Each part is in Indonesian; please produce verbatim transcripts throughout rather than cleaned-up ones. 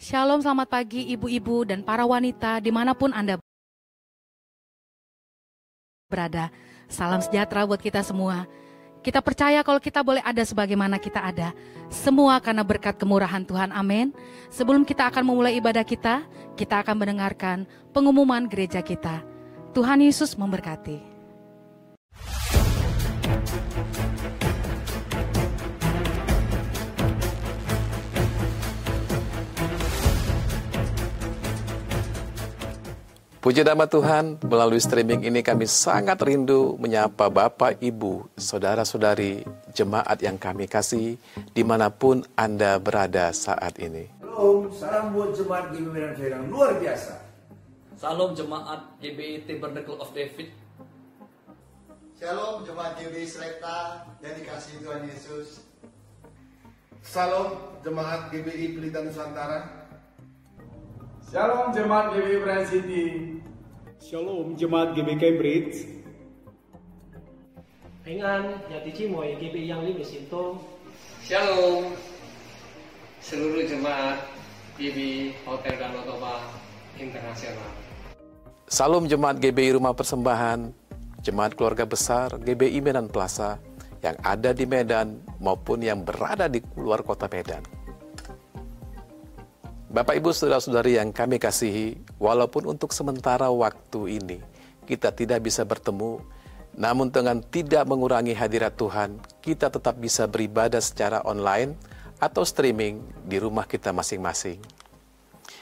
Shalom, selamat pagi ibu-ibu dan para wanita dimanapun Anda berada. Salam sejahtera buat kita semua. Kita percaya kalau kita boleh ada sebagaimana kita ada. Semua karena berkat kemurahan Tuhan, amin. Sebelum kita akan memulai ibadah kita, kita akan mendengarkan pengumuman gereja kita. Tuhan Yesus memberkati. Puji nama Tuhan, melalui streaming ini kami sangat rindu menyapa Bapak, Ibu, Saudara-saudari, jemaat yang kami kasih, dimanapun Anda berada saat ini. Salam, salam buat jemaat G B I Medan Ferang, luar biasa. Salam jemaat G B I Berdekal of David. Salam jemaat G B I Selekta yang dikasihi Tuhan Yesus. Salam jemaat G B I Pelita Nusantara. Shalom jemaat G B I Pray City. Shalom jemaat G B I Bridge. Pengan Jati Cimoy G B I Yang Lim di situ. Shalom seluruh jemaat G B I Hotel dan Otoba Internasional. Salam jemaat G B I Rumah Persembahan, jemaat keluarga besar G B I Medan Plaza yang ada di Medan maupun yang berada di luar kota Medan. Bapak, Ibu, Saudara-saudari yang kami kasihi, walaupun untuk sementara waktu ini kita tidak bisa bertemu, namun dengan tidak mengurangi hadirat Tuhan, kita tetap bisa beribadah secara online atau streaming di rumah kita masing-masing.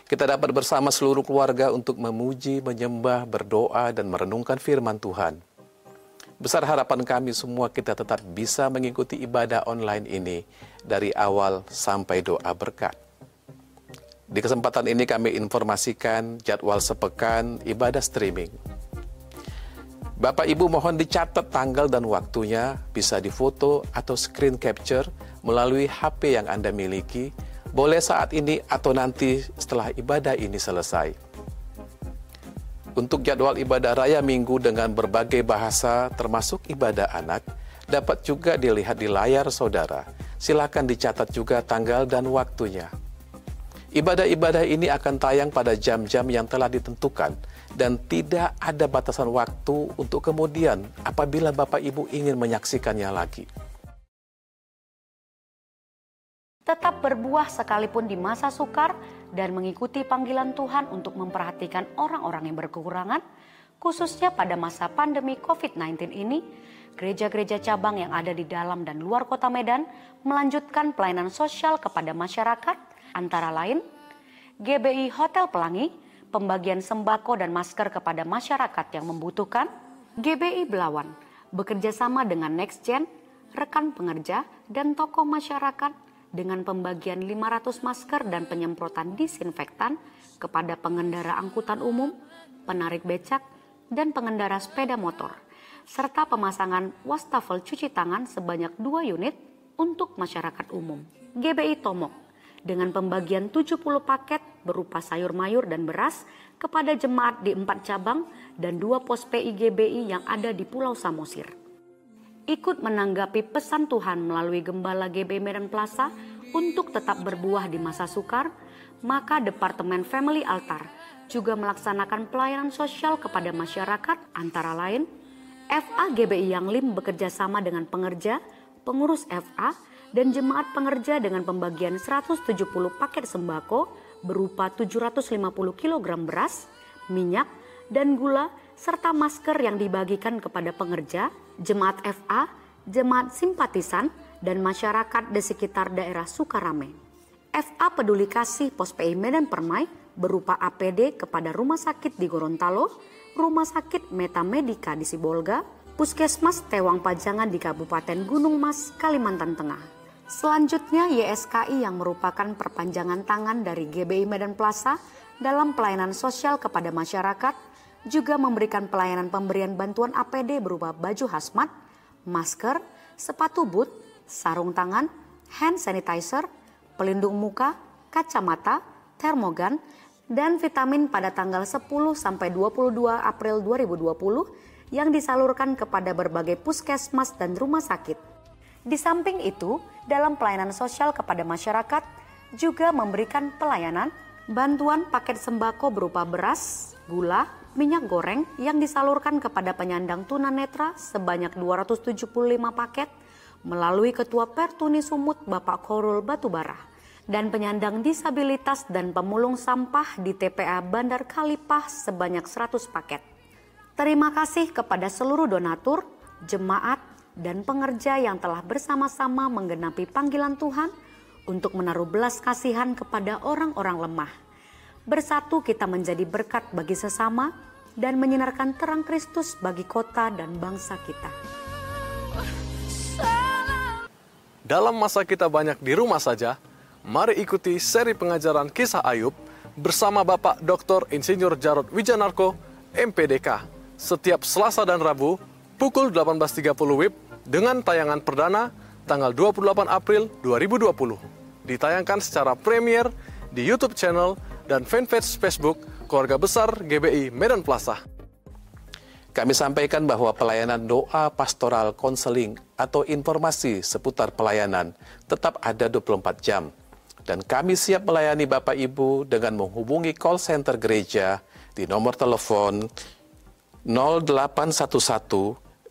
Kita dapat bersama seluruh keluarga untuk memuji, menyembah, berdoa, dan merenungkan firman Tuhan. Besar harapan kami semua kita tetap bisa mengikuti ibadah online ini dari awal sampai doa berkat. Di kesempatan ini kami informasikan jadwal sepekan ibadah streaming. Bapak Ibu mohon dicatat tanggal dan waktunya, bisa difoto atau screen capture melalui H P yang Anda miliki, boleh saat ini atau nanti setelah ibadah ini selesai. Untuk jadwal ibadah raya minggu dengan berbagai bahasa termasuk ibadah anak, dapat juga dilihat di layar saudara. Silakan dicatat juga tanggal dan waktunya. Ibadah-ibadah ini akan tayang pada jam-jam yang telah ditentukan dan tidak ada batasan waktu untuk kemudian apabila Bapak Ibu ingin menyaksikannya lagi. Tetap berbuah sekalipun di masa sukar dan mengikuti panggilan Tuhan untuk memperhatikan orang-orang yang berkekurangan, khususnya pada masa pandemi COVID sembilan belas ini, gereja-gereja cabang yang ada di dalam dan luar kota Medan melanjutkan pelayanan sosial kepada masyarakat, antara lain G B I Hotel Pelangi, pembagian sembako dan masker kepada masyarakat yang membutuhkan. G B I Belawan bekerja sama dengan Next Gen, rekan pengerja dan tokoh masyarakat dengan pembagian lima ratus masker dan penyemprotan disinfektan kepada pengendara angkutan umum, penarik becak, dan pengendara sepeda motor, serta pemasangan wastafel cuci tangan sebanyak dua unit untuk masyarakat umum. G B I Tomok dengan pembagian tujuh puluh paket berupa sayur mayur dan beras kepada jemaat di empat cabang dan dua pos P I G B I yang ada di Pulau Samosir. Ikut menanggapi pesan Tuhan melalui Gembala G B I Medan Plaza untuk tetap berbuah di masa sukar, maka Departemen Family Altar juga melaksanakan pelayanan sosial kepada masyarakat, antara lain F A G B I Yang Lim bekerja sama dengan pengerja, pengurus F A, dan jemaat pengerja dengan pembagian seratus tujuh puluh paket sembako berupa tujuh ratus lima puluh kilogram beras, minyak, dan gula, serta masker yang dibagikan kepada pengerja, jemaat F A, jemaat simpatisan, dan masyarakat di sekitar daerah Sukarame. F A Peduli Kasih Pos P M I Medan Permai berupa A P D kepada rumah sakit di Gorontalo, rumah sakit Metamedica di Sibolga, Puskesmas Tewang Pajangan di Kabupaten Gunung Mas, Kalimantan Tengah. Selanjutnya Y S K I yang merupakan perpanjangan tangan dari G B I Medan Plaza dalam pelayanan sosial kepada masyarakat juga memberikan pelayanan pemberian bantuan A P D berupa baju hazmat, masker, sepatu boot, sarung tangan, hand sanitizer, pelindung muka, kacamata, termogan, dan vitamin pada tanggal sepuluh sampai dua puluh dua April dua ribu dua puluh yang disalurkan kepada berbagai puskesmas dan rumah sakit. Di samping itu, dalam pelayanan sosial kepada masyarakat juga memberikan pelayanan bantuan paket sembako berupa beras, gula, minyak goreng yang disalurkan kepada penyandang tunanetra sebanyak dua ratus tujuh puluh lima paket melalui Ketua Pertuni Sumut Bapak Korul Batubara dan penyandang disabilitas dan pemulung sampah di T P A Bandar Kalipah sebanyak seratus paket. Terima kasih kepada seluruh donatur, jemaat, dan pengerja yang telah bersama-sama menggenapi panggilan Tuhan untuk menaruh belas kasihan kepada orang-orang lemah. Bersatu kita menjadi berkat bagi sesama dan menyinarkan terang Kristus bagi kota dan bangsa kita. Dalam masa kita banyak di rumah saja, mari ikuti seri pengajaran Kisah Ayub bersama Bapak Doktor Insinyur Jarod Wijanarko, M P D K, setiap Selasa dan Rabu pukul delapan belas tiga puluh W I B dengan tayangan perdana tanggal dua puluh delapan April dua ribu dua puluh. Ditayangkan secara premier di YouTube channel dan fanpage Facebook Keluarga Besar G B I Medan Plaza. Kami sampaikan bahwa pelayanan doa pastoral konseling atau informasi seputar pelayanan tetap ada dua puluh empat jam. Dan kami siap melayani Bapak Ibu dengan menghubungi call center gereja di nomor telepon nol delapan satu satu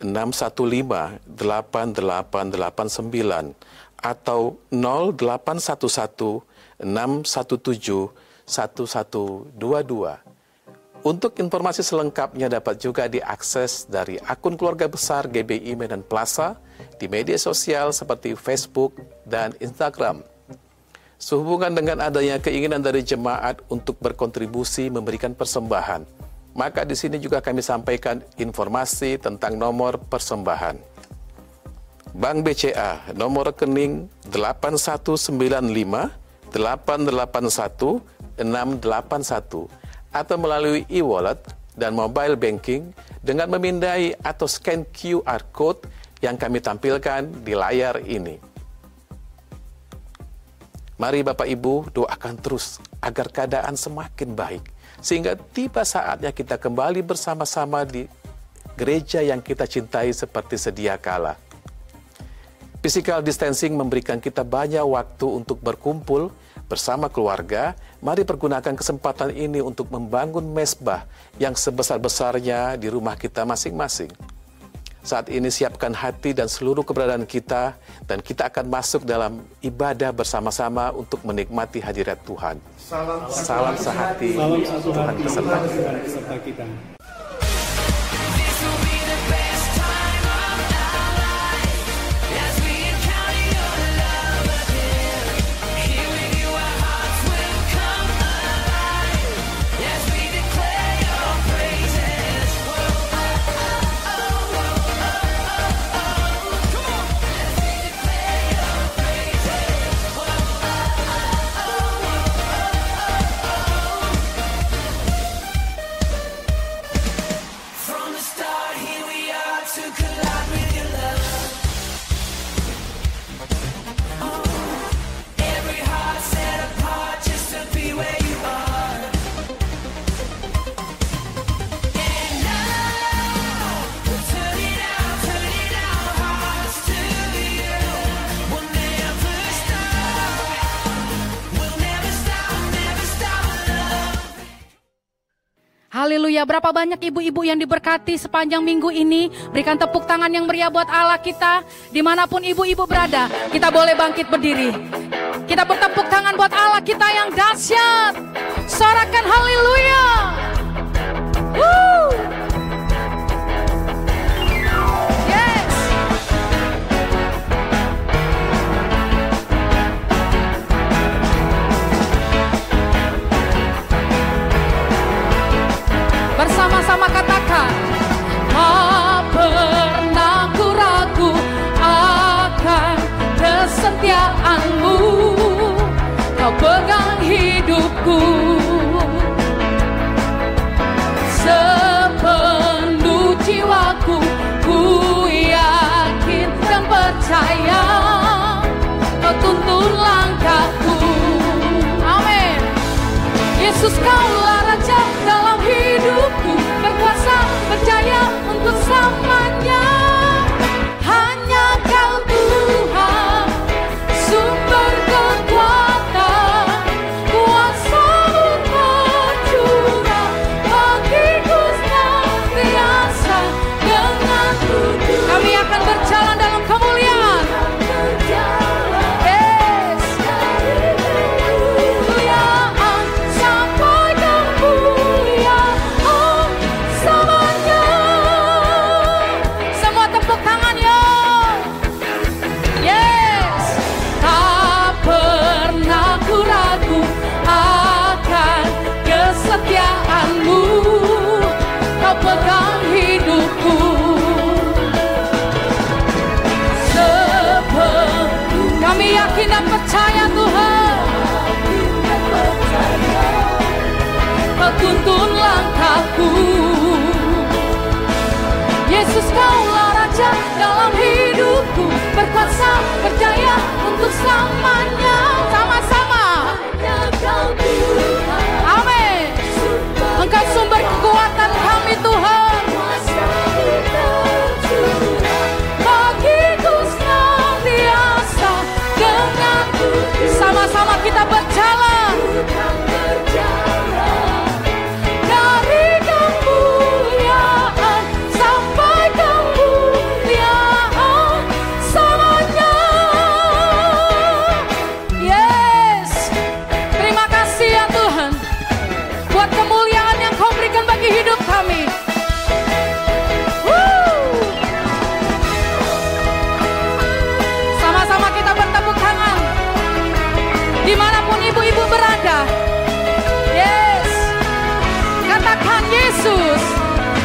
enam satu lima delapan delapan delapan sembilan atau nol delapan satu satu enam satu tujuh satu satu dua dua. Untuk informasi selengkapnya dapat juga diakses dari akun Keluarga Besar G B I Medan Plaza di media sosial seperti Facebook dan Instagram. Sehubungan dengan adanya keinginan dari jemaat untuk berkontribusi memberikan persembahan, maka di sini juga kami sampaikan informasi tentang nomor persembahan. Bank B C A nomor rekening delapan satu sembilan lima delapan delapan satu enam delapan satu atau melalui e-wallet dan mobile banking dengan memindai atau scan Q R code yang kami tampilkan di layar ini. Mari Bapak Ibu doakan terus agar keadaan semakin baik, sehingga tiba saatnya kita kembali bersama-sama di gereja yang kita cintai seperti sedia kala. Physical distancing memberikan kita banyak waktu untuk berkumpul bersama keluarga. Mari pergunakan kesempatan ini untuk membangun mesbah yang sebesar-besarnya di rumah kita masing-masing. Saat ini siapkan hati dan seluruh keberadaan kita, dan kita akan masuk dalam ibadah bersama-sama untuk menikmati hadirat Tuhan. Salam, salam, salam sehati, salam Tuhan beserta kita. Haleluya, berapa banyak ibu-ibu yang diberkati sepanjang minggu ini. Berikan tepuk tangan yang meriah buat Allah kita. Dimanapun ibu-ibu berada, kita boleh bangkit berdiri. Kita bertepuk tangan buat Allah kita yang dahsyat. Sorakan haleluya. Woo! Bersama-sama katakan, tak pernah ku ragu akan kesetiaanmu. Kau pegang hidupku sepenuh jiwaku. Ku yakin dan percaya kau tuntun langkahku. Amin. Yesus kaulah Raja dalam hidupku, berkuasa, berjaya untuk selamanya. Hanya Kau Tuhan, sumber kekuatan, kuasa-Mu berkuasa, berdaya untuk selamanya. Sama-sama. Amin. Engkau sumber kekuatan kami, Tuhan. Bagiku senantiasa denganku. Sama-sama kita berjalan. Yesus,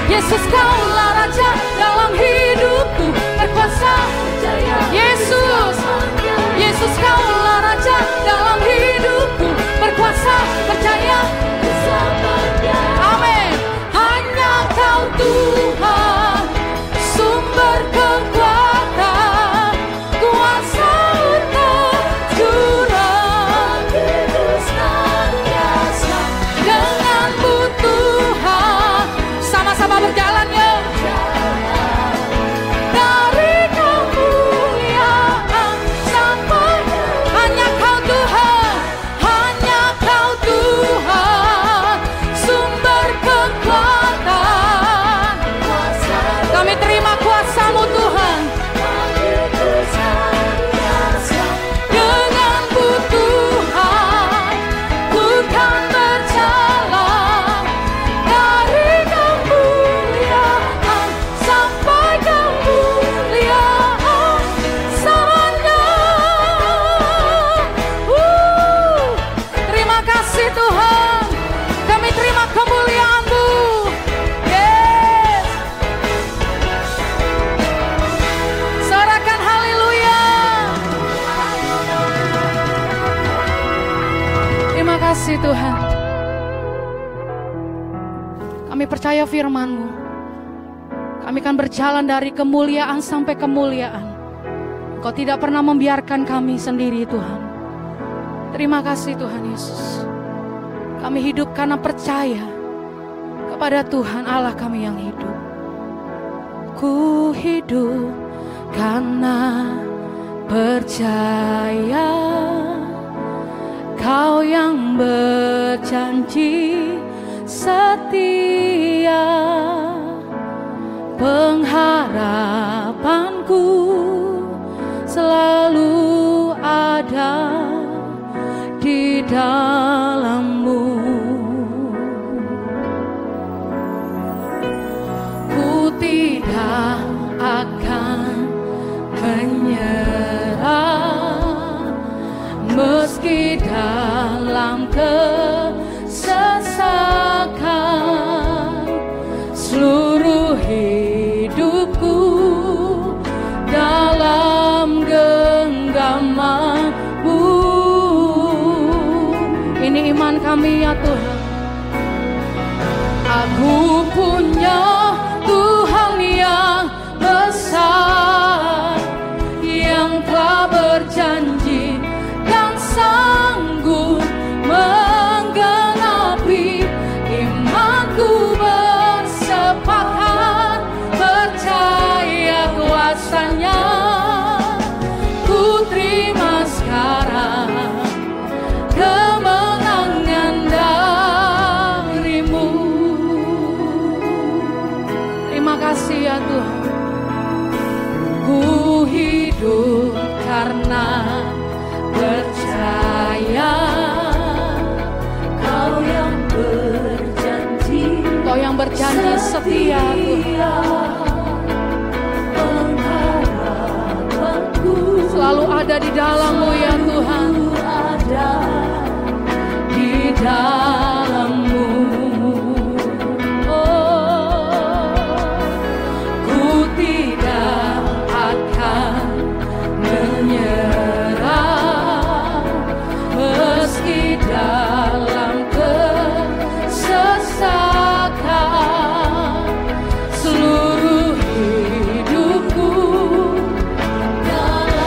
Yesus kaulah Raja dalam hidupku, berkuasa jaya. Yesus, Yesus kaulah Raja dalam hidupku, berkuasa percaya keselamanya. Amin. Hanya Kau Tuhan, sumber kekuatan, kuasa untuk curah senantiasa denganmu Tuhan. Sama berjalan ya. Dari kemuliaan sampai hanya Kau Tuhan, hanya Kau Tuhan, sumber kekuatan. Kami terima kuasa-Mu Tuhan. Denganmu Tuhan, ku kan berjalan dari kamu. Terima kasih Tuhan. Kami percaya firman-Mu. Kami akan berjalan dari kemuliaan sampai kemuliaan. Engkau tidak pernah membiarkan kami sendiri Tuhan. Terima kasih Tuhan Yesus. Kami hidup karena percaya kepada Tuhan Allah kami yang hidup. Ku hidup karena percaya Kau yang berjanji setia, pengharapanku selalu ada di dalam-Mu. Ku tidak akan menyerah meski dalam kesesakan, seluruh hidupku dalam genggaman-Mu. Ini iman kami ya Tuhan. Aku punya Tuhan yang besar, yang telah berjanji dan sanggup menggenapi. Imanku bersepakat percaya kuasa-Nya. Ku terima sekarang kemenangan dari-Mu. Terima kasih ya Tuhan. Ku hidup karena percaya Kau yang berjanji, Kau yang berjanji setia, setia. Pengharapanku selalu ada di dalam-Mu ya Tuhan, ada di dalam-Mu. Oh, ku tidak akan menyerah meski dalam kesesakan, seluruh hidupku dalam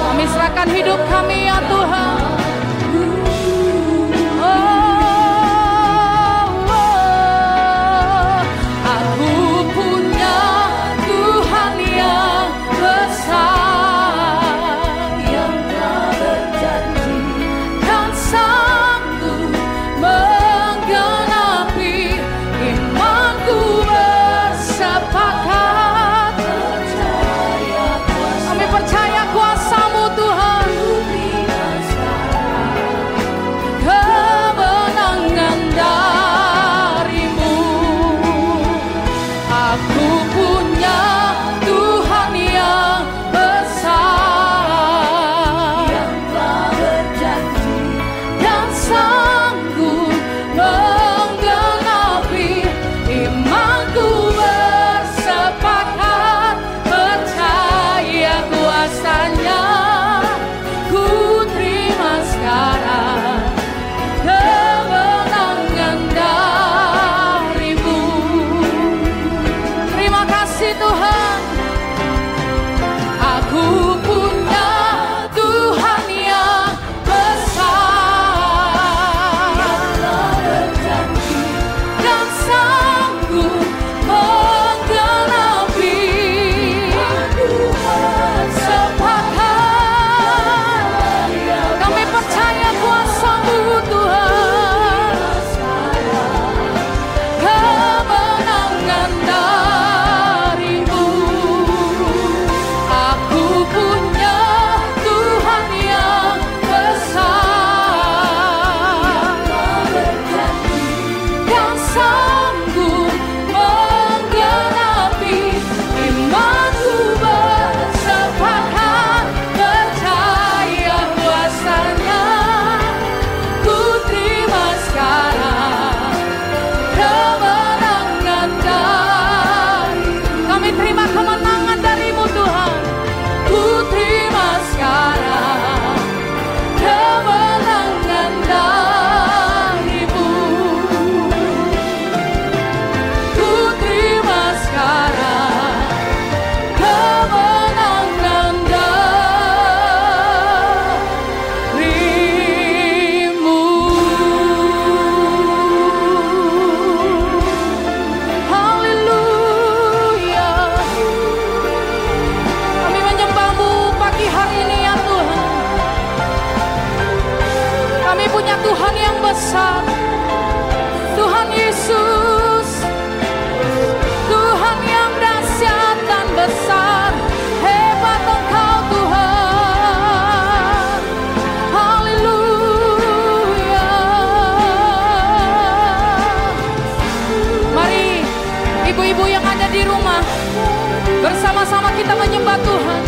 kita menyembah Tuhan.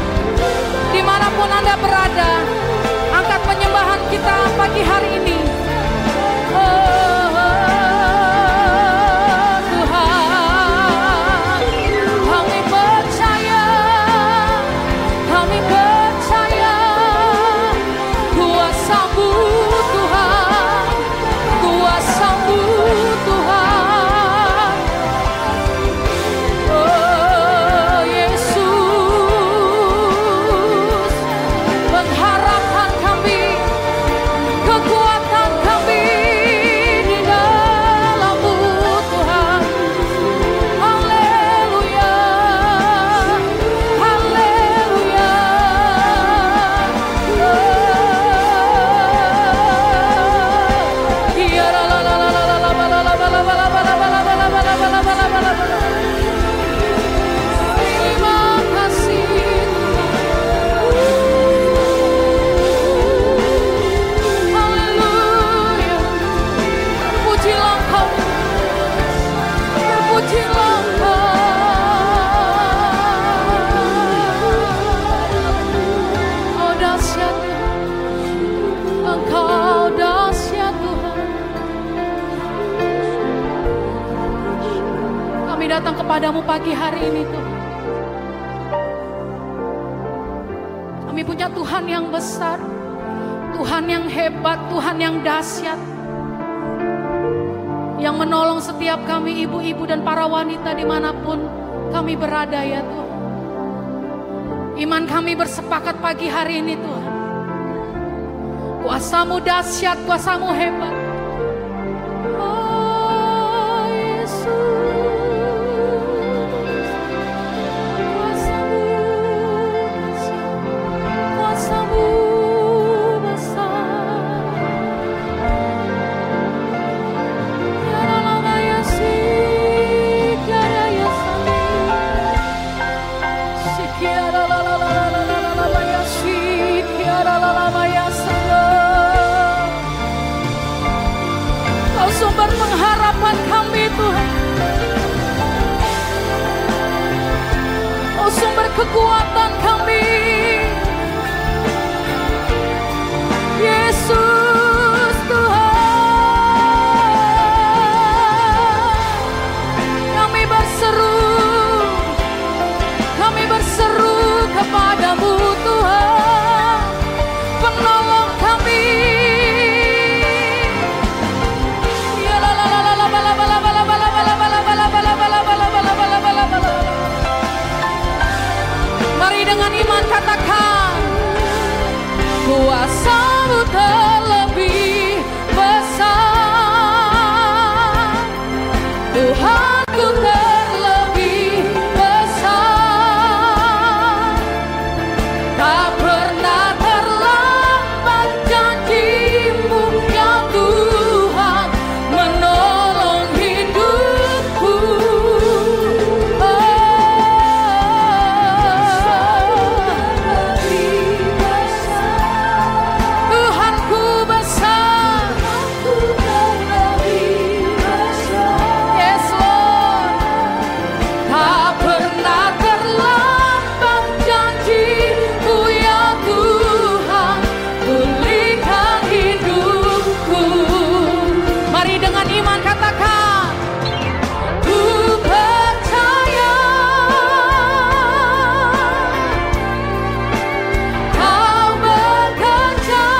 Dimanapun Anda berada, angkat penyembahan kita pagi hari ini. Oh, Tuhan, kami percaya, kami percaya, kuasa-Mu Tuhan, kuasa-Mu Tuhan. Oh Yesus, pengharapan kami, kekuatan kami di dalam-Mu Tuhan. Haleluya, haleluya. Iya la la la la la la la la la la la Terima kasih Tuhan. Haleluya. Pujilah Engkau, terpujilah Engkau. Engkau dahsyat, Engkau dahsyat Tuhan. Kami datang kepadamu pagi hari ini Tuhan. Kami punya Tuhan yang besar, Tuhan yang hebat, Tuhan yang dahsyat, yang menolong setiap kami ibu-ibu dan para wanita dimanapun kami berada ya Tuhan. Iman kami bersepakat pagi hari ini Tuhan. Kuasa-Mu dahsyat, kuasa-Mu hebat. Oh Yesus, kuasa-Mu dahsyat, kuasa-Mu besar. Kau sumber pengharapan kami Tuhan. Kau sumber kekuatan kami Yesus Tuhan. Kami berseru, kami berseru kepada-Mu Tuhan, penolong kami. Ya la la la la la la la la la la la la la la. Mari dengan iman katakan, kuasa-Mu terlebih besar, Tuhanku terlebih besar. Tak pernah terlambat janji-Mu ya Tuhan, menolong hidupku. Tuhanku besar, Tuhanku terlebih besar. Yes Lord. Tak pernah terlambat janji-Mu ya Tuhan, pulihkan hidupku. Mari dengan iman katakan, ku percaya, Kau bekerja.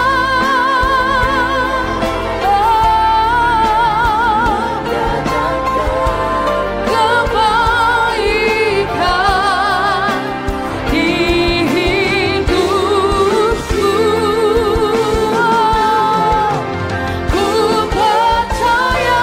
Kebaikan di hidupku, ku percaya.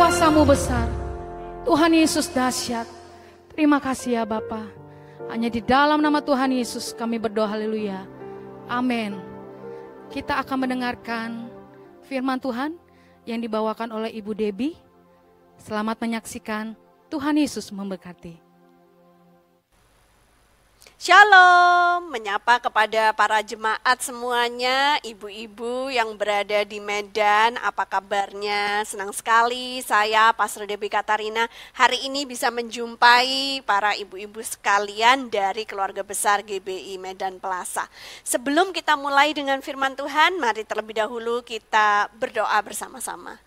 kuasa-Mu besar. Tuhan Yesus dahsyat. Terima kasih ya Bapa. Hanya di dalam nama Tuhan Yesus kami berdoa, haleluya. Amin. Kita akan mendengarkan firman Tuhan yang dibawakan oleh Ibu Debbie. Selamat menyaksikan. Tuhan Yesus memberkati. Shalom, menyapa kepada para jemaat semuanya, ibu-ibu yang berada di Medan, apa kabarnya? Senang sekali saya, Pastor Debbie Katarina, hari ini bisa menjumpai para ibu-ibu sekalian dari keluarga besar G B I Medan Plaza. Sebelum kita mulai dengan firman Tuhan, mari terlebih dahulu kita berdoa bersama-sama.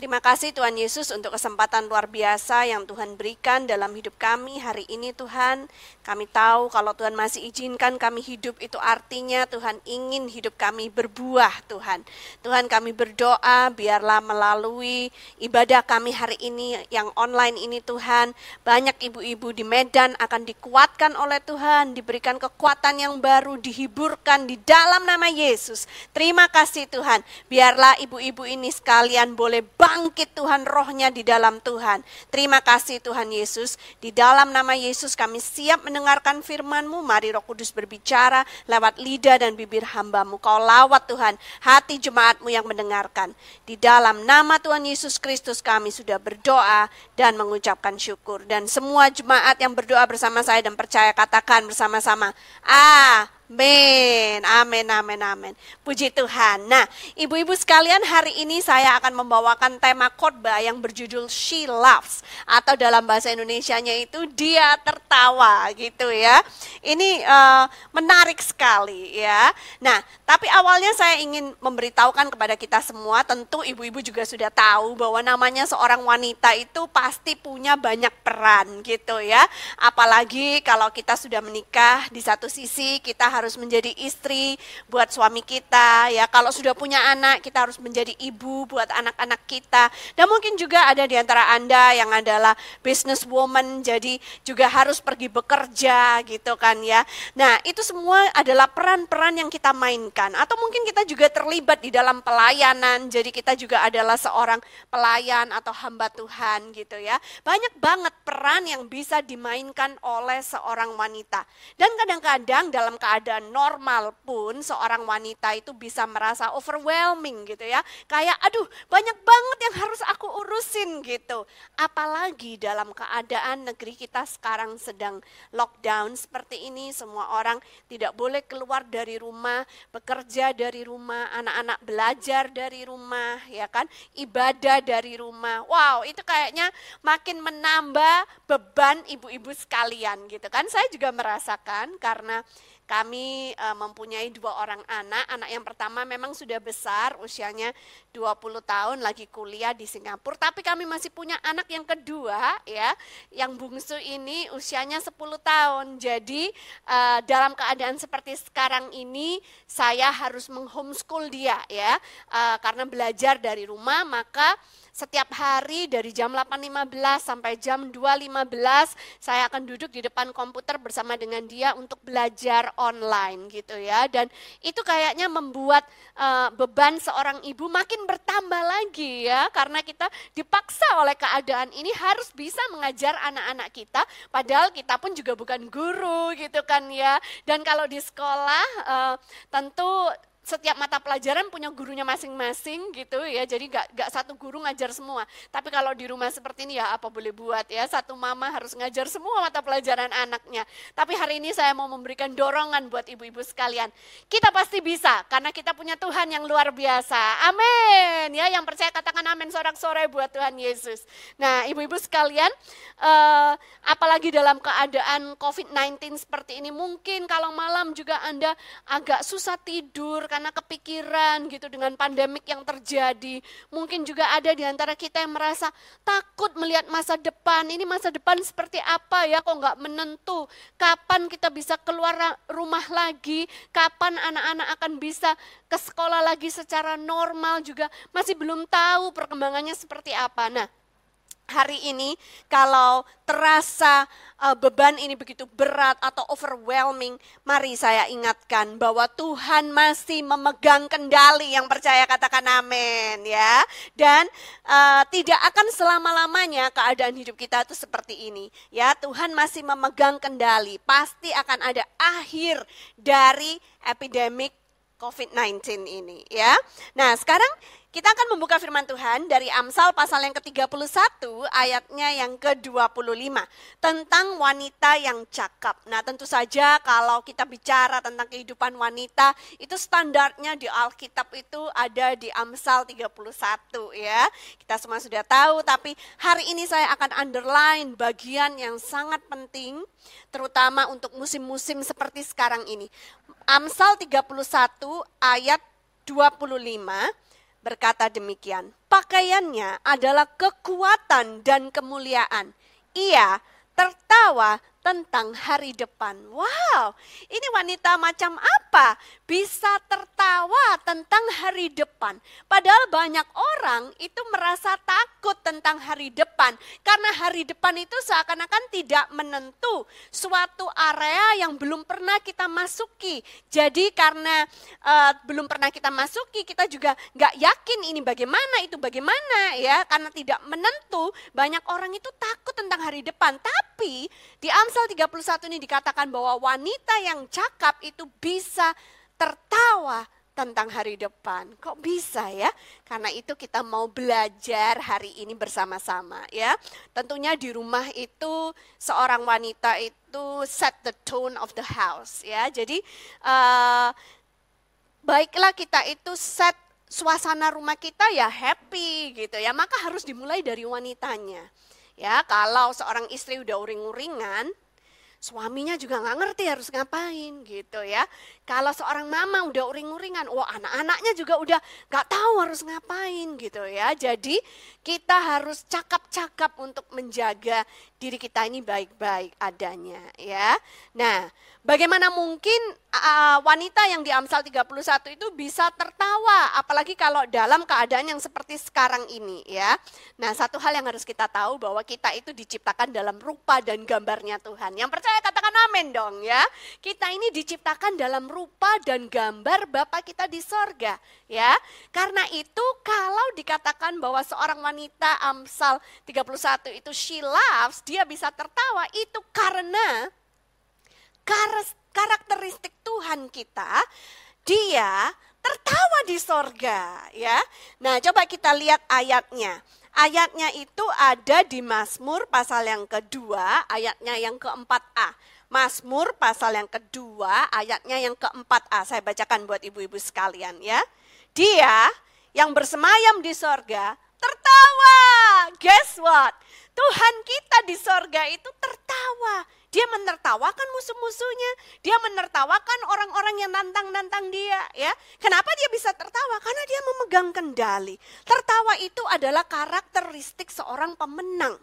Terima kasih Tuhan Yesus untuk kesempatan luar biasa yang Tuhan berikan dalam hidup kami hari ini Tuhan. Kami tahu kalau Tuhan masih izinkan kami hidup itu artinya Tuhan ingin hidup kami berbuah Tuhan. Tuhan kami berdoa biarlah melalui ibadah kami hari ini yang online ini Tuhan. Banyak ibu-ibu di Medan akan dikuatkan oleh Tuhan, diberikan kekuatan yang baru, dihiburkan di dalam nama Yesus. Terima kasih Tuhan, biarlah ibu-ibu ini sekalian boleh bangkit Tuhan rohnya di dalam Tuhan. Terima kasih Tuhan Yesus. Di dalam nama Yesus kami siap mendengarkan firman-Mu. Mari Roh Kudus berbicara lewat lidah dan bibir hamba-Mu. Kau lawat Tuhan hati jemaat-Mu yang mendengarkan. Di dalam nama Tuhan Yesus Kristus kami sudah berdoa dan mengucapkan syukur. Dan semua jemaat yang berdoa bersama saya dan percaya katakan bersama-sama. Amin. Amin, amin, amin, amin. Puji Tuhan. Nah, ibu-ibu sekalian, hari ini saya akan membawakan tema khotbah yang berjudul She Laughs, atau dalam bahasa Indonesianya itu dia tertawa gitu ya. Ini uh, menarik sekali ya. Nah, tapi awalnya saya ingin memberitahukan kepada kita semua, tentu ibu-ibu juga sudah tahu bahwa namanya seorang wanita itu pasti punya banyak peran gitu ya. Apalagi kalau kita sudah menikah, di satu sisi kita harus harus menjadi istri buat suami kita ya. Kalau sudah punya anak, kita harus menjadi ibu buat anak-anak kita. Dan mungkin juga ada di antara Anda yang adalah businesswoman, jadi juga harus pergi bekerja gitu kan ya. Nah, itu semua adalah peran-peran yang kita mainkan. Atau mungkin kita juga terlibat di dalam pelayanan, jadi kita juga adalah seorang pelayan atau hamba Tuhan gitu ya. Banyak banget peran yang bisa dimainkan oleh seorang wanita. Dan kadang-kadang dalam keadaan dan normal pun seorang wanita itu bisa merasa overwhelming gitu ya. Kayak aduh banyak banget yang harus aku urusin gitu. Apalagi dalam keadaan negeri kita sekarang sedang lockdown seperti ini. Semua orang tidak boleh keluar dari rumah, bekerja dari rumah, anak-anak belajar dari rumah ya kan, ibadah dari rumah. Wow, itu kayaknya makin menambah beban ibu-ibu sekalian gitu kan. Saya juga merasakan karena kami e, mempunyai dua orang anak. Anak yang pertama memang sudah besar, usianya dua puluh tahun, lagi kuliah di Singapura. Tapi kami masih punya anak yang kedua, ya, yang bungsu ini usianya sepuluh tahun. Jadi e, dalam keadaan seperti sekarang ini, saya harus menghomeschool dia, ya, e, karena belajar dari rumah, maka setiap hari dari jam delapan lima belas sampai jam dua lima belas saya akan duduk di depan komputer bersama dengan dia untuk belajar online gitu ya. Dan itu kayaknya membuat uh, beban seorang ibu makin bertambah lagi ya, karena kita dipaksa oleh keadaan ini harus bisa mengajar anak-anak kita padahal kita pun juga bukan guru gitu kan ya. Dan kalau di sekolah uh, tentu setiap mata pelajaran punya gurunya masing-masing gitu ya, jadi gak, gak satu guru ngajar semua. Tapi kalau di rumah seperti ini ya apa boleh buat ya, satu mama harus ngajar semua mata pelajaran anaknya. Tapi hari ini saya mau memberikan dorongan buat ibu-ibu sekalian. Kita pasti bisa, karena kita punya Tuhan yang luar biasa. Amin. Ya, yang percaya katakan amin sorak-sorai buat Tuhan Yesus. Nah ibu-ibu sekalian, eh, apalagi dalam keadaan covid sembilan belas seperti ini, mungkin kalau malam juga Anda agak susah tidur, karena kepikiran gitu dengan pandemik yang terjadi. Mungkin juga ada di antara kita yang merasa takut melihat masa depan. Ini masa depan seperti apa ya, kok nggak menentu. Kapan kita bisa keluar rumah lagi, kapan anak-anak akan bisa ke sekolah lagi secara normal juga. Masih belum tahu perkembangannya seperti apa. Nah, hari ini kalau terasa uh, beban ini begitu berat atau overwhelming, mari saya ingatkan bahwa Tuhan masih memegang kendali. Yang percaya katakan amin ya. Dan uh, tidak akan selama-lamanya keadaan hidup kita itu seperti ini ya. Tuhan masih memegang kendali. Pasti akan ada akhir dari epidemik COVID sembilan belas ini ya. Nah, sekarang kita akan membuka firman Tuhan dari Amsal pasal yang ke tiga puluh satu ayatnya yang ke dua puluh lima tentang wanita yang cakap. Nah, tentu saja kalau kita bicara tentang kehidupan wanita itu standarnya di Alkitab itu ada di Amsal tiga puluh satu ya. Kita semua sudah tahu, tapi hari ini saya akan underline bagian yang sangat penting terutama untuk musim-musim seperti sekarang ini. Amsal tiga puluh satu ayat dua puluh lima. Berkata demikian, pakaiannya adalah kekuatan dan kemuliaan. Ia tertawa tentang hari depan. Wow, ini wanita macam apa? Bisa tertawa tentang hari depan. Padahal banyak orang itu merasa takut tentang hari depan. Karena hari depan itu seakan-akan tidak menentu, suatu area yang belum pernah kita masuki. Jadi karena uh, belum pernah kita masuki, kita juga nggak yakin ini bagaimana, itu bagaimana ya. Karena tidak menentu, banyak orang itu takut tentang hari depan. Tapi di Amsal tiga puluh satu ini dikatakan bahwa wanita yang cakap itu bisa tertawa tentang hari depan. Kok bisa ya? Karena itu kita mau belajar hari ini bersama-sama ya. Tentunya di rumah itu seorang wanita itu set the tone of the house ya. Jadi uh, baiklah kita itu set suasana rumah kita ya happy gitu ya. Maka harus dimulai dari wanitanya. Ya, kalau seorang istri udah uring-uringan, suaminya juga nggak ngerti harus ngapain gitu ya. Kalau seorang mama udah uring-uringan, wah anak-anaknya juga udah nggak tahu harus ngapain gitu ya. Jadi kita harus cakap-cakap untuk menjaga diri kita ini baik-baik adanya ya. Nah, bagaimana mungkin uh, wanita yang di Amsal tiga puluh satu itu bisa tertawa, apalagi kalau dalam keadaan yang seperti sekarang ini ya. Nah, satu hal yang harus kita tahu bahwa kita itu diciptakan dalam rupa dan gambarnya Tuhan. Yang percaya saya katakan amin dong ya. Kita ini diciptakan dalam rupa dan gambar Bapa kita di sorga ya. Karena itu kalau dikatakan bahwa seorang wanita Amsal tiga puluh satu itu she laughs, dia bisa tertawa, itu karena karakteristik Tuhan kita, dia tertawa di sorga ya. Nah, coba kita lihat ayatnya. Ayatnya itu ada di Mazmur pasal yang kedua, ayatnya yang keempat A. Mazmur pasal yang kedua, ayatnya yang keempat A. Saya bacakan buat ibu-ibu sekalian ya. Dia yang bersemayam di sorga tertawa. Guess what? Tuhan kita di sorga itu tertawa. Dia menertawakan musuh-musuhnya. Dia menertawakan orang-orang yang nantang-nantang dia. Ya, kenapa dia bisa tertawa? Karena dia memegang kendali. Tertawa itu adalah karakteristik seorang pemenang.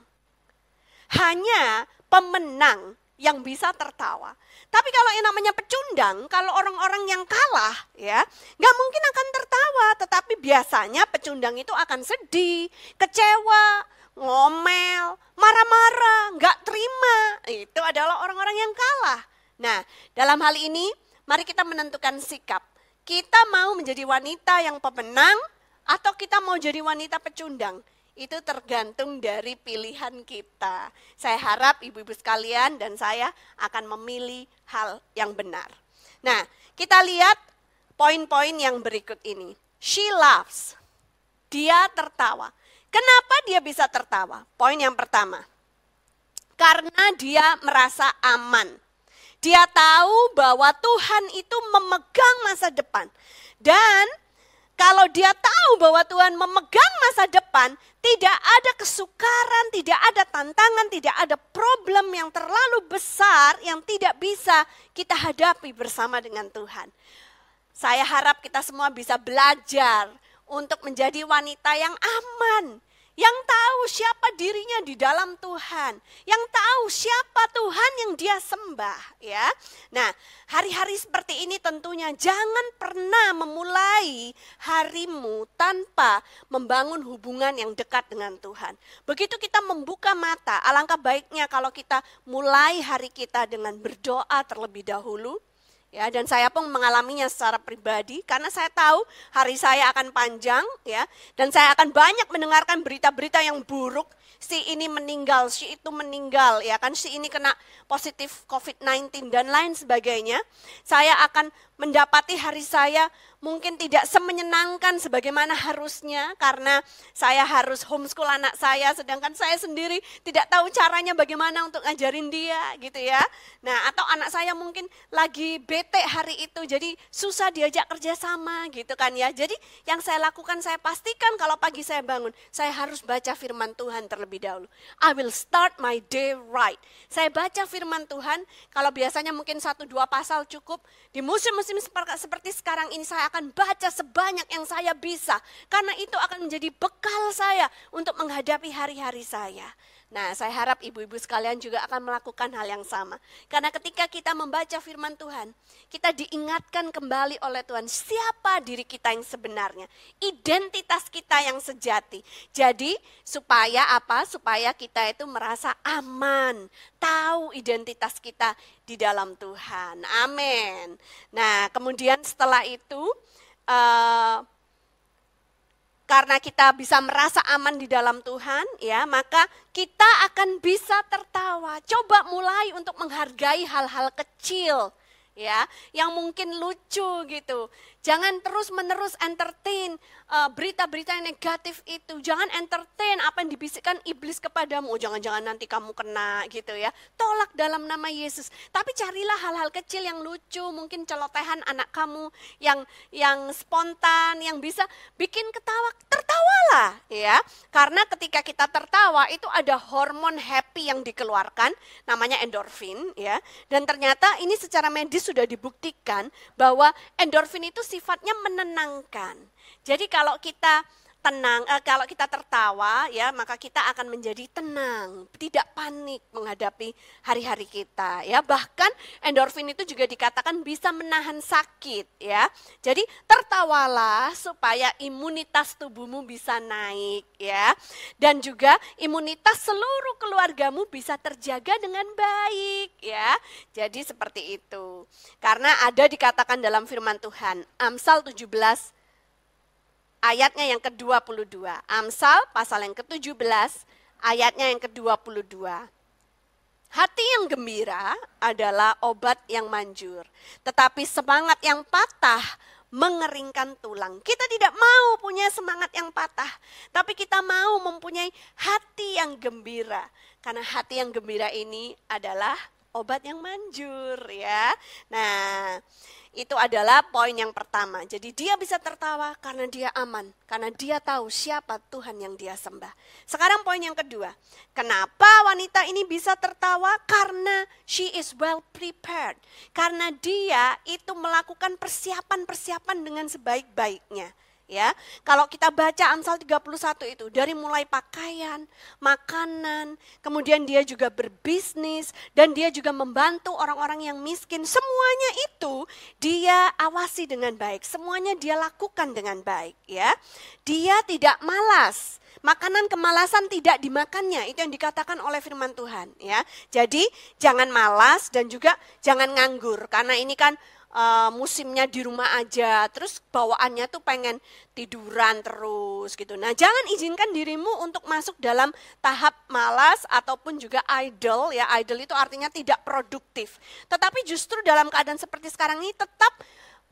Hanya pemenang yang bisa tertawa. Tapi kalau yang namanya pecundang, kalau orang-orang yang kalah, ya, nggak mungkin akan tertawa. Tetapi biasanya pecundang itu akan sedih, kecewa, ngomel, marah-marah, nggak terima. Itu adalah orang-orang yang kalah. Nah, dalam hal ini mari kita menentukan sikap. Kita mau menjadi wanita yang pemenang atau kita mau jadi wanita pecundang. Itu tergantung dari pilihan kita. Saya harap ibu-ibu sekalian dan saya akan memilih hal yang benar. Nah, kita lihat poin-poin yang berikut ini. She laughs. Dia tertawa. Kenapa dia bisa tertawa? Poin yang pertama, karena dia merasa aman. Dia tahu bahwa Tuhan itu memegang masa depan. Dan kalau dia tahu bahwa Tuhan memegang masa depan, tidak ada kesukaran, tidak ada tantangan, tidak ada problem yang terlalu besar yang tidak bisa kita hadapi bersama dengan Tuhan. Saya harap kita semua bisa belajar untuk menjadi wanita yang aman. yang tahu siapa dirinya di dalam Tuhan, yang tahu siapa Tuhan yang dia sembah, ya. Nah, hari-hari seperti ini tentunya jangan pernah memulai harimu tanpa membangun hubungan yang dekat dengan Tuhan. Begitu kita membuka mata, alangkah baiknya kalau kita mulai hari kita dengan berdoa terlebih dahulu. Ya, dan saya pun mengalaminya secara pribadi karena saya tahu hari saya akan panjang, ya, dan saya akan banyak mendengarkan berita-berita yang buruk, si ini meninggal, si itu meninggal, ya kan, si ini kena positif covid sembilan belas dan lain sebagainya. Saya akan mendapati hari saya mungkin tidak semenyenangkan sebagaimana harusnya karena saya harus homeschool anak saya, sedangkan saya sendiri tidak tahu caranya bagaimana untuk ngajarin dia, gitu ya. Nah, atau anak saya mungkin lagi bete hari itu, jadi susah diajak kerjasama, gitu kan ya. Jadi yang saya lakukan, saya pastikan kalau pagi saya bangun, saya harus baca firman Tuhan terlebih dahulu. I will start my day right. Saya baca firman Tuhan, kalau biasanya mungkin satu dua pasal cukup. Di musim-musim seperti sekarang ini saya akan baca sebanyak yang saya bisa, karena itu akan menjadi bekal saya untuk menghadapi hari-hari saya. Nah, saya harap ibu-ibu sekalian juga akan melakukan hal yang sama. Karena ketika kita membaca firman Tuhan, kita diingatkan kembali oleh Tuhan siapa diri kita yang sebenarnya, identitas kita yang sejati. Jadi, supaya apa? Supaya kita itu merasa aman, tahu identitas kita di dalam Tuhan. Amin. Nah, kemudian setelah itu, uh, karena kita bisa merasa aman di dalam Tuhan, ya, maka kita akan bisa tertawa. Coba mulai untuk menghargai hal-hal kecil, ya, yang mungkin lucu gitu. Jangan terus-menerus entertain berita-berita yang negatif itu. Jangan entertain apa yang dibisikkan iblis kepadamu. Jangan-jangan nanti kamu kena, gitu ya. Tolak dalam nama Yesus. Tapi carilah hal-hal kecil yang lucu, mungkin celotehan anak kamu yang yang spontan, yang bisa bikin ketawa. Tertawalah, ya. Karena ketika kita tertawa itu ada hormon happy yang dikeluarkan, namanya endorfin, ya. Dan ternyata ini secara medis sudah dibuktikan bahwa endorfin itu sifatnya menenangkan. Jadi kalau kita tenang, eh, kalau kita tertawa, ya, maka kita akan menjadi tenang, tidak panik menghadapi hari-hari kita, ya. Bahkan endorfin itu juga dikatakan bisa menahan sakit, ya. Jadi tertawalah supaya imunitas tubuhmu bisa naik, ya. Dan juga imunitas seluruh keluargamu bisa terjaga dengan baik, ya. Jadi seperti itu. Karena ada dikatakan dalam firman Tuhan, Amsal tujuh belas ayatnya yang ke dua puluh dua, Amsal pasal yang ke tujuh belas, ayatnya yang ke dua puluh dua. Hati yang gembira adalah obat yang manjur, tetapi semangat yang patah mengeringkan tulang. Kita tidak mau punya semangat yang patah, tapi kita mau mempunyai hati yang gembira. Karena hati yang gembira ini adalah obat yang manjur, ya. Nah, itu adalah poin yang pertama. Jadi dia bisa tertawa karena dia aman, karena dia tahu siapa Tuhan yang dia sembah. Sekarang poin yang kedua, kenapa wanita ini bisa tertawa? Karena she is well prepared, karena dia itu melakukan persiapan-persiapan dengan sebaik-baiknya. Ya, kalau kita baca Amsal tiga puluh satu itu, dari mulai pakaian, makanan, kemudian dia juga berbisnis, dan dia juga membantu orang-orang yang miskin. Semuanya itu dia awasi dengan baik, semuanya dia lakukan dengan baik, ya. Dia tidak malas. Makanan kemalasan tidak dimakannya, itu yang dikatakan oleh firman Tuhan, ya. Jadi jangan malas dan juga jangan nganggur, karena ini kan Uh, musimnya di rumah aja, terus bawaannya tuh pengen tiduran terus gitu. Nah, jangan izinkan dirimu untuk masuk dalam tahap malas ataupun juga idle, ya. Idle itu artinya tidak produktif. Tetapi justru dalam keadaan seperti sekarang ini tetap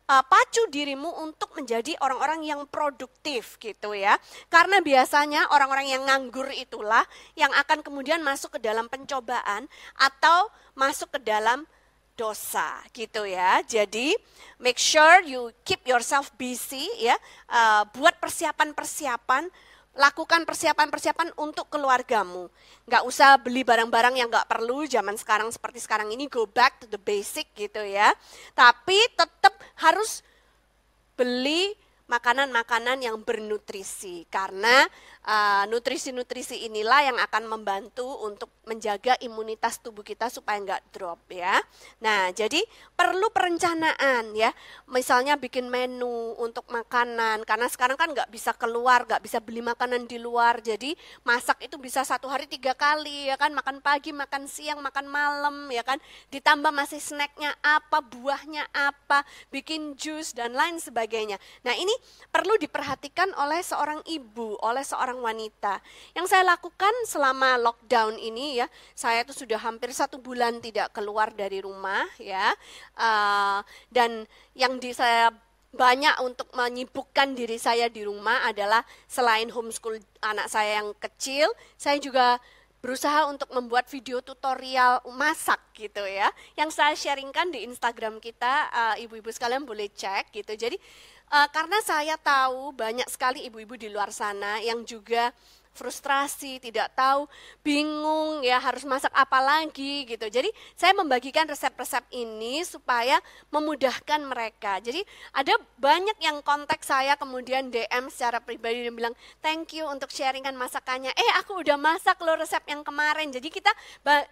Uh, pacu dirimu untuk menjadi orang-orang yang produktif, gitu ya. Karena biasanya orang-orang yang nganggur itulah yang akan kemudian masuk ke dalam pencobaan atau masuk ke dalam dosa, gitu ya. Jadi make sure you keep yourself busy, ya. Uh, buat persiapan-persiapan, lakukan persiapan-persiapan untuk keluargamu. Nggak usah beli barang-barang yang nggak perlu zaman sekarang seperti sekarang ini. Go back to the basic, gitu ya. Tapi tetap harus beli makanan-makanan yang bernutrisi, karena nutrisi-nutrisi uh, inilah yang akan membantu untuk menjaga imunitas tubuh kita supaya nggak drop ya. Nah, jadi perlu perencanaan ya. Misalnya bikin menu untuk makanan, karena sekarang kan nggak bisa keluar, nggak bisa beli makanan di luar. Jadi masak itu bisa satu hari tiga kali ya kan, makan pagi, makan siang, makan malam ya kan. Ditambah masih snacknya apa, buahnya apa, bikin jus dan lain sebagainya. Nah, ini perlu diperhatikan oleh seorang ibu, oleh seorang wanita. Yang saya lakukan selama lockdown ini ya, saya itu sudah hampir satu bulan tidak keluar dari rumah ya, uh, dan yang di saya banyak untuk menyibukkan diri saya di rumah adalah selain homeschool anak saya yang kecil, saya juga berusaha untuk membuat video tutorial masak gitu ya, yang saya sharingkan di Instagram kita, ibu-ibu uh, sekalian boleh cek gitu. Jadi Uh, karena saya tahu banyak sekali ibu-ibu di luar sana yang juga frustrasi, tidak tahu, bingung ya harus masak apa lagi gitu. Jadi saya membagikan resep-resep ini supaya memudahkan mereka. Jadi ada banyak yang kontak saya kemudian D M secara pribadi dan bilang, thank you untuk sharingan masakannya. Eh aku udah masak loh resep yang kemarin. Jadi kita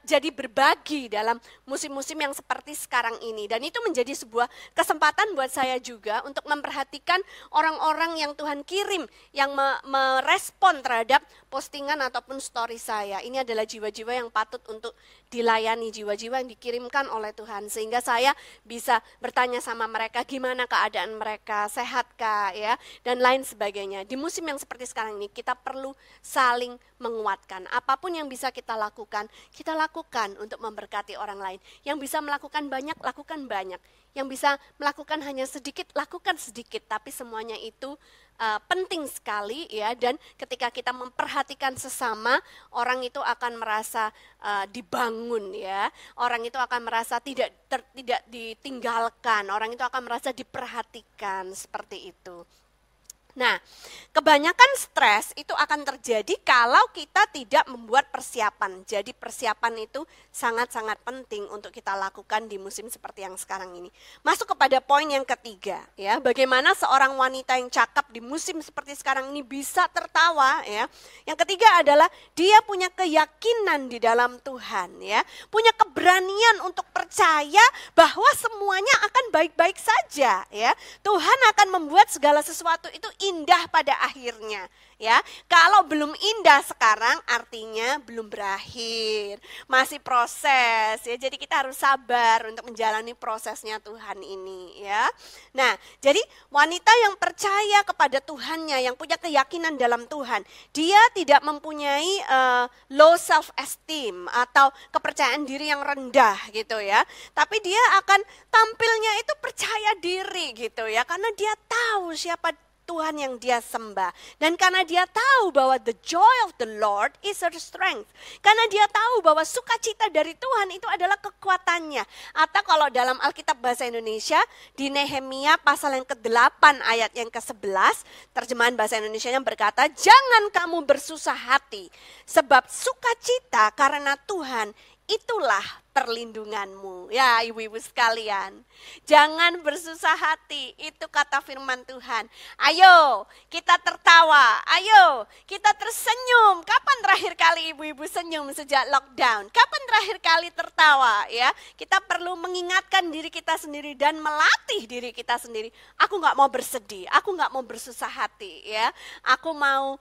jadi berbagi dalam musim-musim yang seperti sekarang ini. Dan itu menjadi sebuah kesempatan buat saya juga untuk memperhatikan orang-orang yang Tuhan kirim yang merespon terhadap postingan ataupun story saya. Ini adalah jiwa-jiwa yang patut untuk dilayani, jiwa-jiwa yang dikirimkan oleh Tuhan, sehingga saya bisa bertanya sama mereka gimana keadaan mereka, sehatkah ya, dan lain sebagainya. Di musim yang seperti sekarang ini kita perlu saling menguatkan. Apapun yang bisa kita lakukan, kita lakukan untuk memberkati orang lain. Yang bisa melakukan banyak, lakukan banyak. Yang bisa melakukan hanya sedikit, lakukan sedikit, tapi semuanya itu Uh, penting sekali ya. Dan ketika kita memperhatikan sesama, orang itu akan merasa uh, dibangun ya, orang itu akan merasa tidak ter, tidak ditinggalkan, orang itu akan merasa diperhatikan seperti itu. Nah, kebanyakan stres itu akan terjadi kalau kita tidak membuat persiapan. Jadi persiapan itu sangat-sangat penting untuk kita lakukan di musim seperti yang sekarang ini. Masuk kepada poin yang ketiga ya, bagaimana seorang wanita yang cakap di musim seperti sekarang ini bisa tertawa ya. Yang ketiga adalah dia punya keyakinan di dalam Tuhan ya, punya keberanian untuk percaya bahwa semuanya akan baik-baik saja ya. Tuhan akan membuat segala sesuatu itu indah pada akhirnya ya. Kalau belum indah sekarang artinya belum berakhir, masih proses ya. Jadi kita harus sabar untuk menjalani prosesnya Tuhan ini ya. Nah, jadi wanita yang percaya kepada Tuhannya, yang punya keyakinan dalam Tuhan, dia tidak mempunyai uh, low self esteem atau kepercayaan diri yang rendah gitu ya, tapi dia akan tampilnya itu percaya diri gitu ya, karena dia tahu siapa Tuhan yang dia sembah. Dan karena dia tahu bahwa the joy of the Lord is her strength. Karena dia tahu bahwa sukacita dari Tuhan itu adalah kekuatannya. Atau kalau dalam Alkitab Bahasa Indonesia, di Nehemia pasal yang kedelapan ayat yang kesebelas, terjemahan Bahasa Indonesia yang berkata, jangan kamu bersusah hati, sebab sukacita karena Tuhan itulah perlindunganmu. Ya ibu-ibu sekalian, jangan bersusah hati, itu kata firman Tuhan. Ayo kita tertawa, ayo kita tersenyum. Kapan terakhir kali ibu-ibu senyum sejak lockdown? Kapan terakhir kali tertawa ya? Kita perlu mengingatkan diri kita sendiri dan melatih diri kita sendiri. Aku nggak mau bersedih, aku nggak mau bersusah hati ya. Aku mau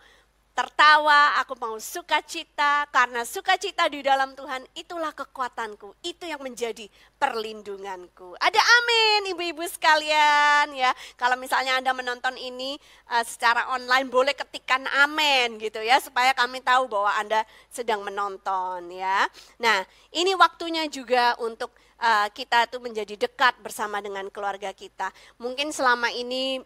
tertawa, aku mau sukacita, karena sukacita di dalam Tuhan itulah kekuatanku, itu yang menjadi perlindunganku. Ada amin ibu-ibu sekalian ya. Kalau misalnya Anda menonton ini uh, secara online, boleh ketikan amin gitu ya, supaya kami tahu bahwa Anda sedang menonton ya. Nah, ini waktunya juga untuk uh, kita tuh menjadi dekat bersama dengan keluarga kita. Mungkin selama ini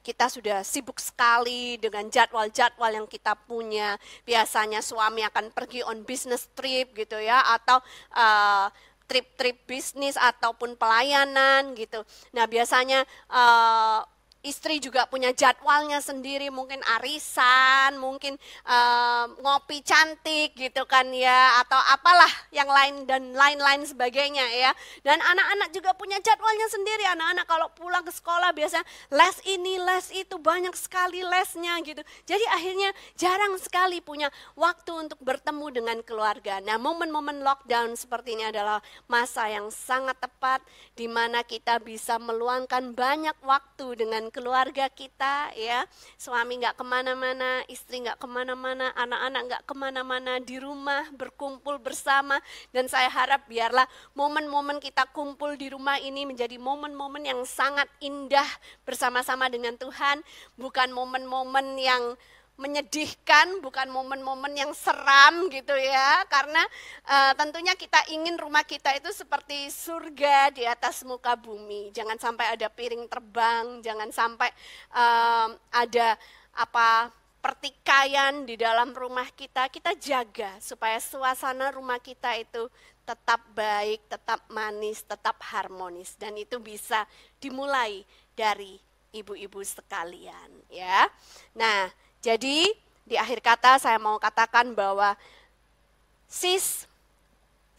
kita sudah sibuk sekali dengan jadwal-jadwal yang kita punya. Biasanya suami akan pergi on business trip gitu ya, atau uh, trip-trip bisnis ataupun pelayanan gitu. Nah, biasanya uh, istri juga punya jadwalnya sendiri, mungkin arisan, mungkin um, ngopi cantik gitu kan ya, atau apalah yang lain dan lain-lain sebagainya ya. Dan anak-anak juga punya jadwalnya sendiri, anak-anak kalau pulang ke sekolah biasanya les ini, les itu, banyak sekali lesnya gitu. Jadi akhirnya jarang sekali punya waktu untuk bertemu dengan keluarga. Nah, momen-momen lockdown seperti ini adalah masa yang sangat tepat di mana kita bisa meluangkan banyak waktu dengan keluarga kita ya, suami nggak kemana-mana, istri nggak kemana-mana, anak-anak nggak kemana-mana, di rumah berkumpul bersama. Dan saya harap biarlah momen-momen kita kumpul di rumah ini menjadi momen-momen yang sangat indah bersama-sama dengan Tuhan, bukan momen-momen yang menyedihkan, bukan momen-momen yang seram gitu ya, karena uh, tentunya kita ingin rumah kita itu seperti surga di atas muka bumi. Jangan sampai ada piring terbang, jangan sampai uh, ada apa pertikaian di dalam rumah kita. Kita jaga supaya suasana rumah kita itu tetap baik, tetap manis, tetap harmonis, dan itu bisa dimulai dari ibu-ibu sekalian ya. Nah, jadi di akhir kata saya mau katakan bahwa sis,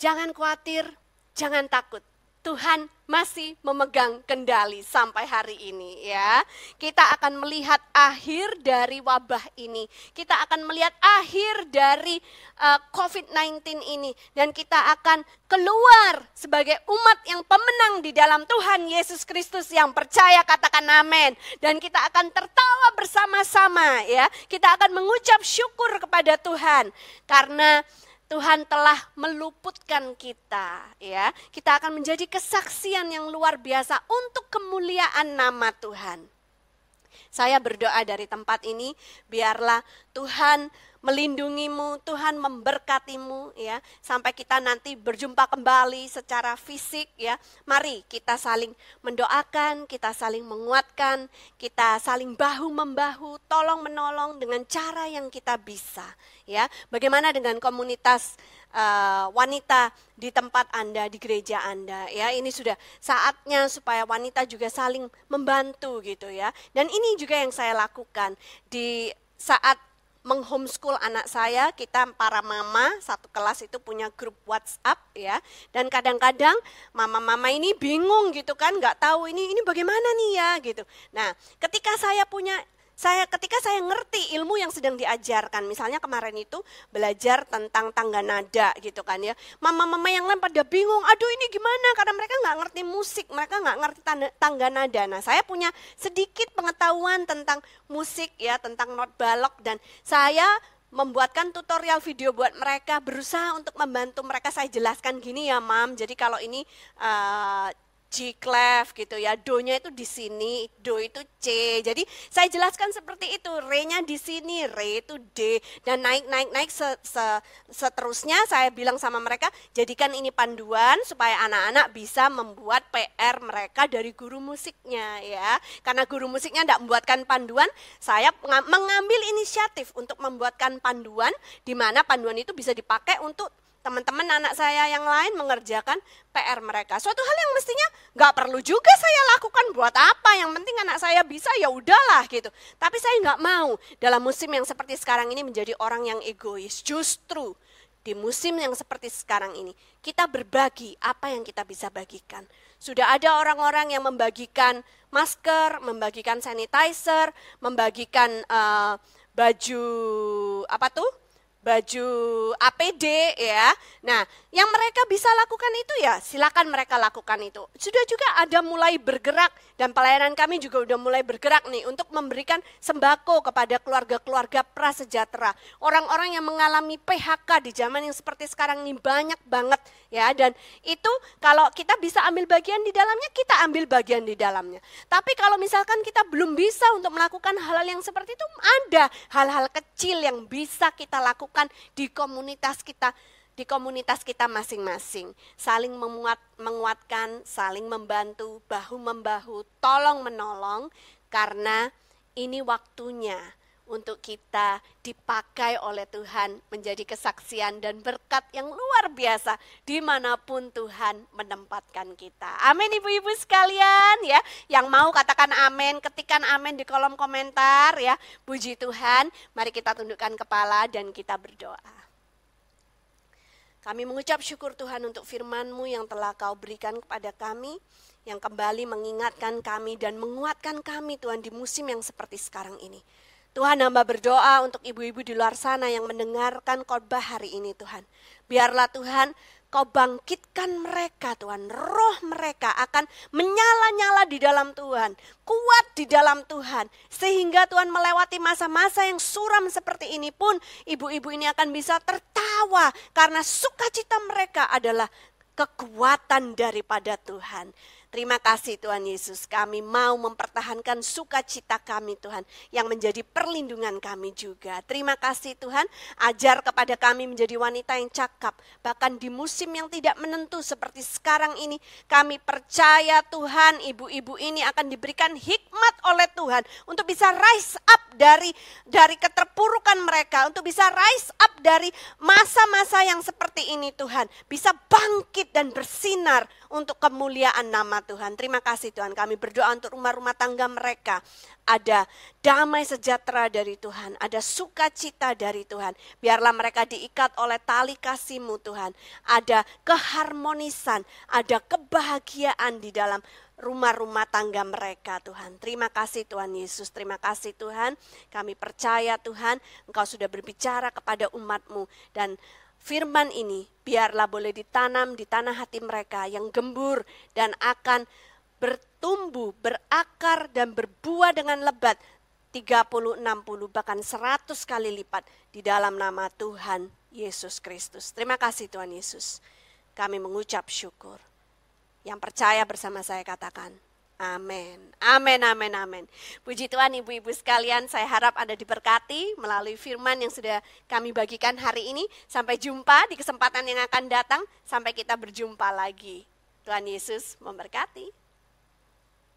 jangan khawatir, jangan takut. Tuhan masih memegang kendali sampai hari ini ya. Kita akan melihat akhir dari wabah ini. Kita akan melihat akhir dari uh, COVID sembilan belas ini. Dan kita akan keluar sebagai umat yang pemenang di dalam Tuhan Yesus Kristus yang percaya, katakan amin. Dan kita akan tertawa bersama-sama ya. Kita akan mengucap syukur kepada Tuhan karena Tuhan telah meluputkan kita ya. Kita akan menjadi kesaksian yang luar biasa untuk kemuliaan nama Tuhan. Saya berdoa dari tempat ini, biarlah Tuhan melindungimu, Tuhan memberkatimu ya, sampai kita nanti berjumpa kembali secara fisik ya. Mari kita saling mendoakan, kita saling menguatkan, kita saling bahu membahu, tolong menolong dengan cara yang kita bisa ya. Bagaimana dengan komunitas Uh, wanita di tempat Anda, di gereja Anda ya, ini sudah saatnya supaya wanita juga saling membantu gitu ya. Dan ini juga yang saya lakukan di saat menghomeschool anak saya. Kita para mama satu kelas itu punya grup WhatsApp ya, dan kadang-kadang mama-mama ini bingung gitu kan, nggak tahu ini ini bagaimana nih ya gitu. Nah, ketika saya punya Saya ketika saya ngerti ilmu yang sedang diajarkan, misalnya kemarin itu belajar tentang tangga nada gitu kan ya. Mama-mama yang lain pada bingung, aduh ini gimana, karena mereka nggak ngerti musik, mereka nggak ngerti tangga nada. Nah, saya punya sedikit pengetahuan tentang musik ya, tentang not balok, dan saya membuatkan tutorial video buat mereka, berusaha untuk membantu mereka. Saya jelaskan gini ya, Mam, jadi kalau ini Uh, G clef gitu ya, do-nya itu di sini, do itu C. Jadi saya jelaskan seperti itu, re-nya di sini, re itu D, dan naik naik naik se -se seterusnya. Saya bilang sama mereka, jadikan ini panduan supaya anak-anak bisa membuat P R mereka dari guru musiknya ya. Karena guru musiknya tidak membuatkan panduan, saya mengambil inisiatif untuk membuatkan panduan, di mana panduan itu bisa dipakai untuk teman-teman anak saya yang lain mengerjakan P R mereka. Suatu hal yang mestinya nggak perlu juga saya lakukan, buat apa, yang penting anak saya bisa ya udahlah gitu. Tapi saya nggak mau dalam musim yang seperti sekarang ini menjadi orang yang egois. Justru di musim yang seperti sekarang ini kita berbagi apa yang kita bisa bagikan. Sudah ada orang-orang yang membagikan masker, membagikan sanitizer, membagikan uh, baju apa tuh? baju A P D ya. Nah, yang mereka bisa lakukan itu ya silakan mereka lakukan itu. Sudah juga ada mulai bergerak, dan pelayanan kami juga udah mulai bergerak nih untuk memberikan sembako kepada keluarga-keluarga prasejahtera. Orang-orang yang mengalami P H K di zaman yang seperti sekarang ini banyak banget ya, dan itu kalau kita bisa ambil bagian di dalamnya, kita ambil bagian di dalamnya. Tapi kalau misalkan kita belum bisa untuk melakukan hal-hal yang seperti itu, ada hal-hal kecil yang bisa kita lakukan di komunitas kita, di komunitas kita masing-masing, saling memuat, menguatkan, saling membantu, bahu membahu, tolong menolong, karena ini waktunya untuk kita dipakai oleh Tuhan menjadi kesaksian dan berkat yang luar biasa dimanapun Tuhan menempatkan kita. Amin ibu-ibu sekalian ya, yang mau katakan amin, ketikan amin di kolom komentar ya. Puji Tuhan, mari kita tundukkan kepala dan kita berdoa. Kami mengucap syukur Tuhan untuk firman-Mu yang telah Kau berikan kepada kami, yang kembali mengingatkan kami dan menguatkan kami Tuhan di musim yang seperti sekarang ini. Tuhan, hamba berdoa untuk ibu-ibu di luar sana yang mendengarkan khotbah hari ini Tuhan. Biarlah Tuhan Kau bangkitkan mereka Tuhan, roh mereka akan menyala-nyala di dalam Tuhan, kuat di dalam Tuhan. Sehingga Tuhan melewati masa-masa yang suram seperti ini pun, ibu-ibu ini akan bisa tertawa karena sukacita mereka adalah kekuatan daripada Tuhan. Terima kasih Tuhan Yesus, kami mau mempertahankan sukacita kami Tuhan yang menjadi perlindungan kami juga. Terima kasih Tuhan, ajar kepada kami menjadi wanita yang cakap. Bahkan di musim yang tidak menentu seperti sekarang ini, kami percaya Tuhan ibu-ibu ini akan diberikan hikmat oleh Tuhan untuk bisa rise up dari dari keterpurukan mereka, untuk bisa rise up dari masa-masa yang seperti ini Tuhan, bisa bangkit dan bersinar untuk kemuliaan nama Tuhan. Terima kasih Tuhan, kami berdoa untuk rumah-rumah tangga mereka. Ada damai sejahtera dari Tuhan, ada sukacita dari Tuhan. Biarlah mereka diikat oleh tali kasih-Mu Tuhan. Ada keharmonisan, ada kebahagiaan di dalam rumah-rumah tangga mereka Tuhan. Terima kasih Tuhan Yesus, terima kasih Tuhan. Kami percaya Tuhan, Engkau sudah berbicara kepada umat-Mu dan firman ini biarlah boleh ditanam di tanah hati mereka yang gembur dan akan bertumbuh, berakar dan berbuah dengan lebat tiga puluh, enam puluh bahkan seratus kali lipat di dalam nama Tuhan Yesus Kristus. Terima kasih Tuhan Yesus. Kami mengucap syukur. Yang percaya bersama saya katakan amin, amin, amin, amin. Puji Tuhan ibu-ibu sekalian, saya harap Anda diberkati melalui firman yang sudah kami bagikan hari ini. Sampai jumpa di kesempatan yang akan datang, sampai kita berjumpa lagi. Tuhan Yesus memberkati.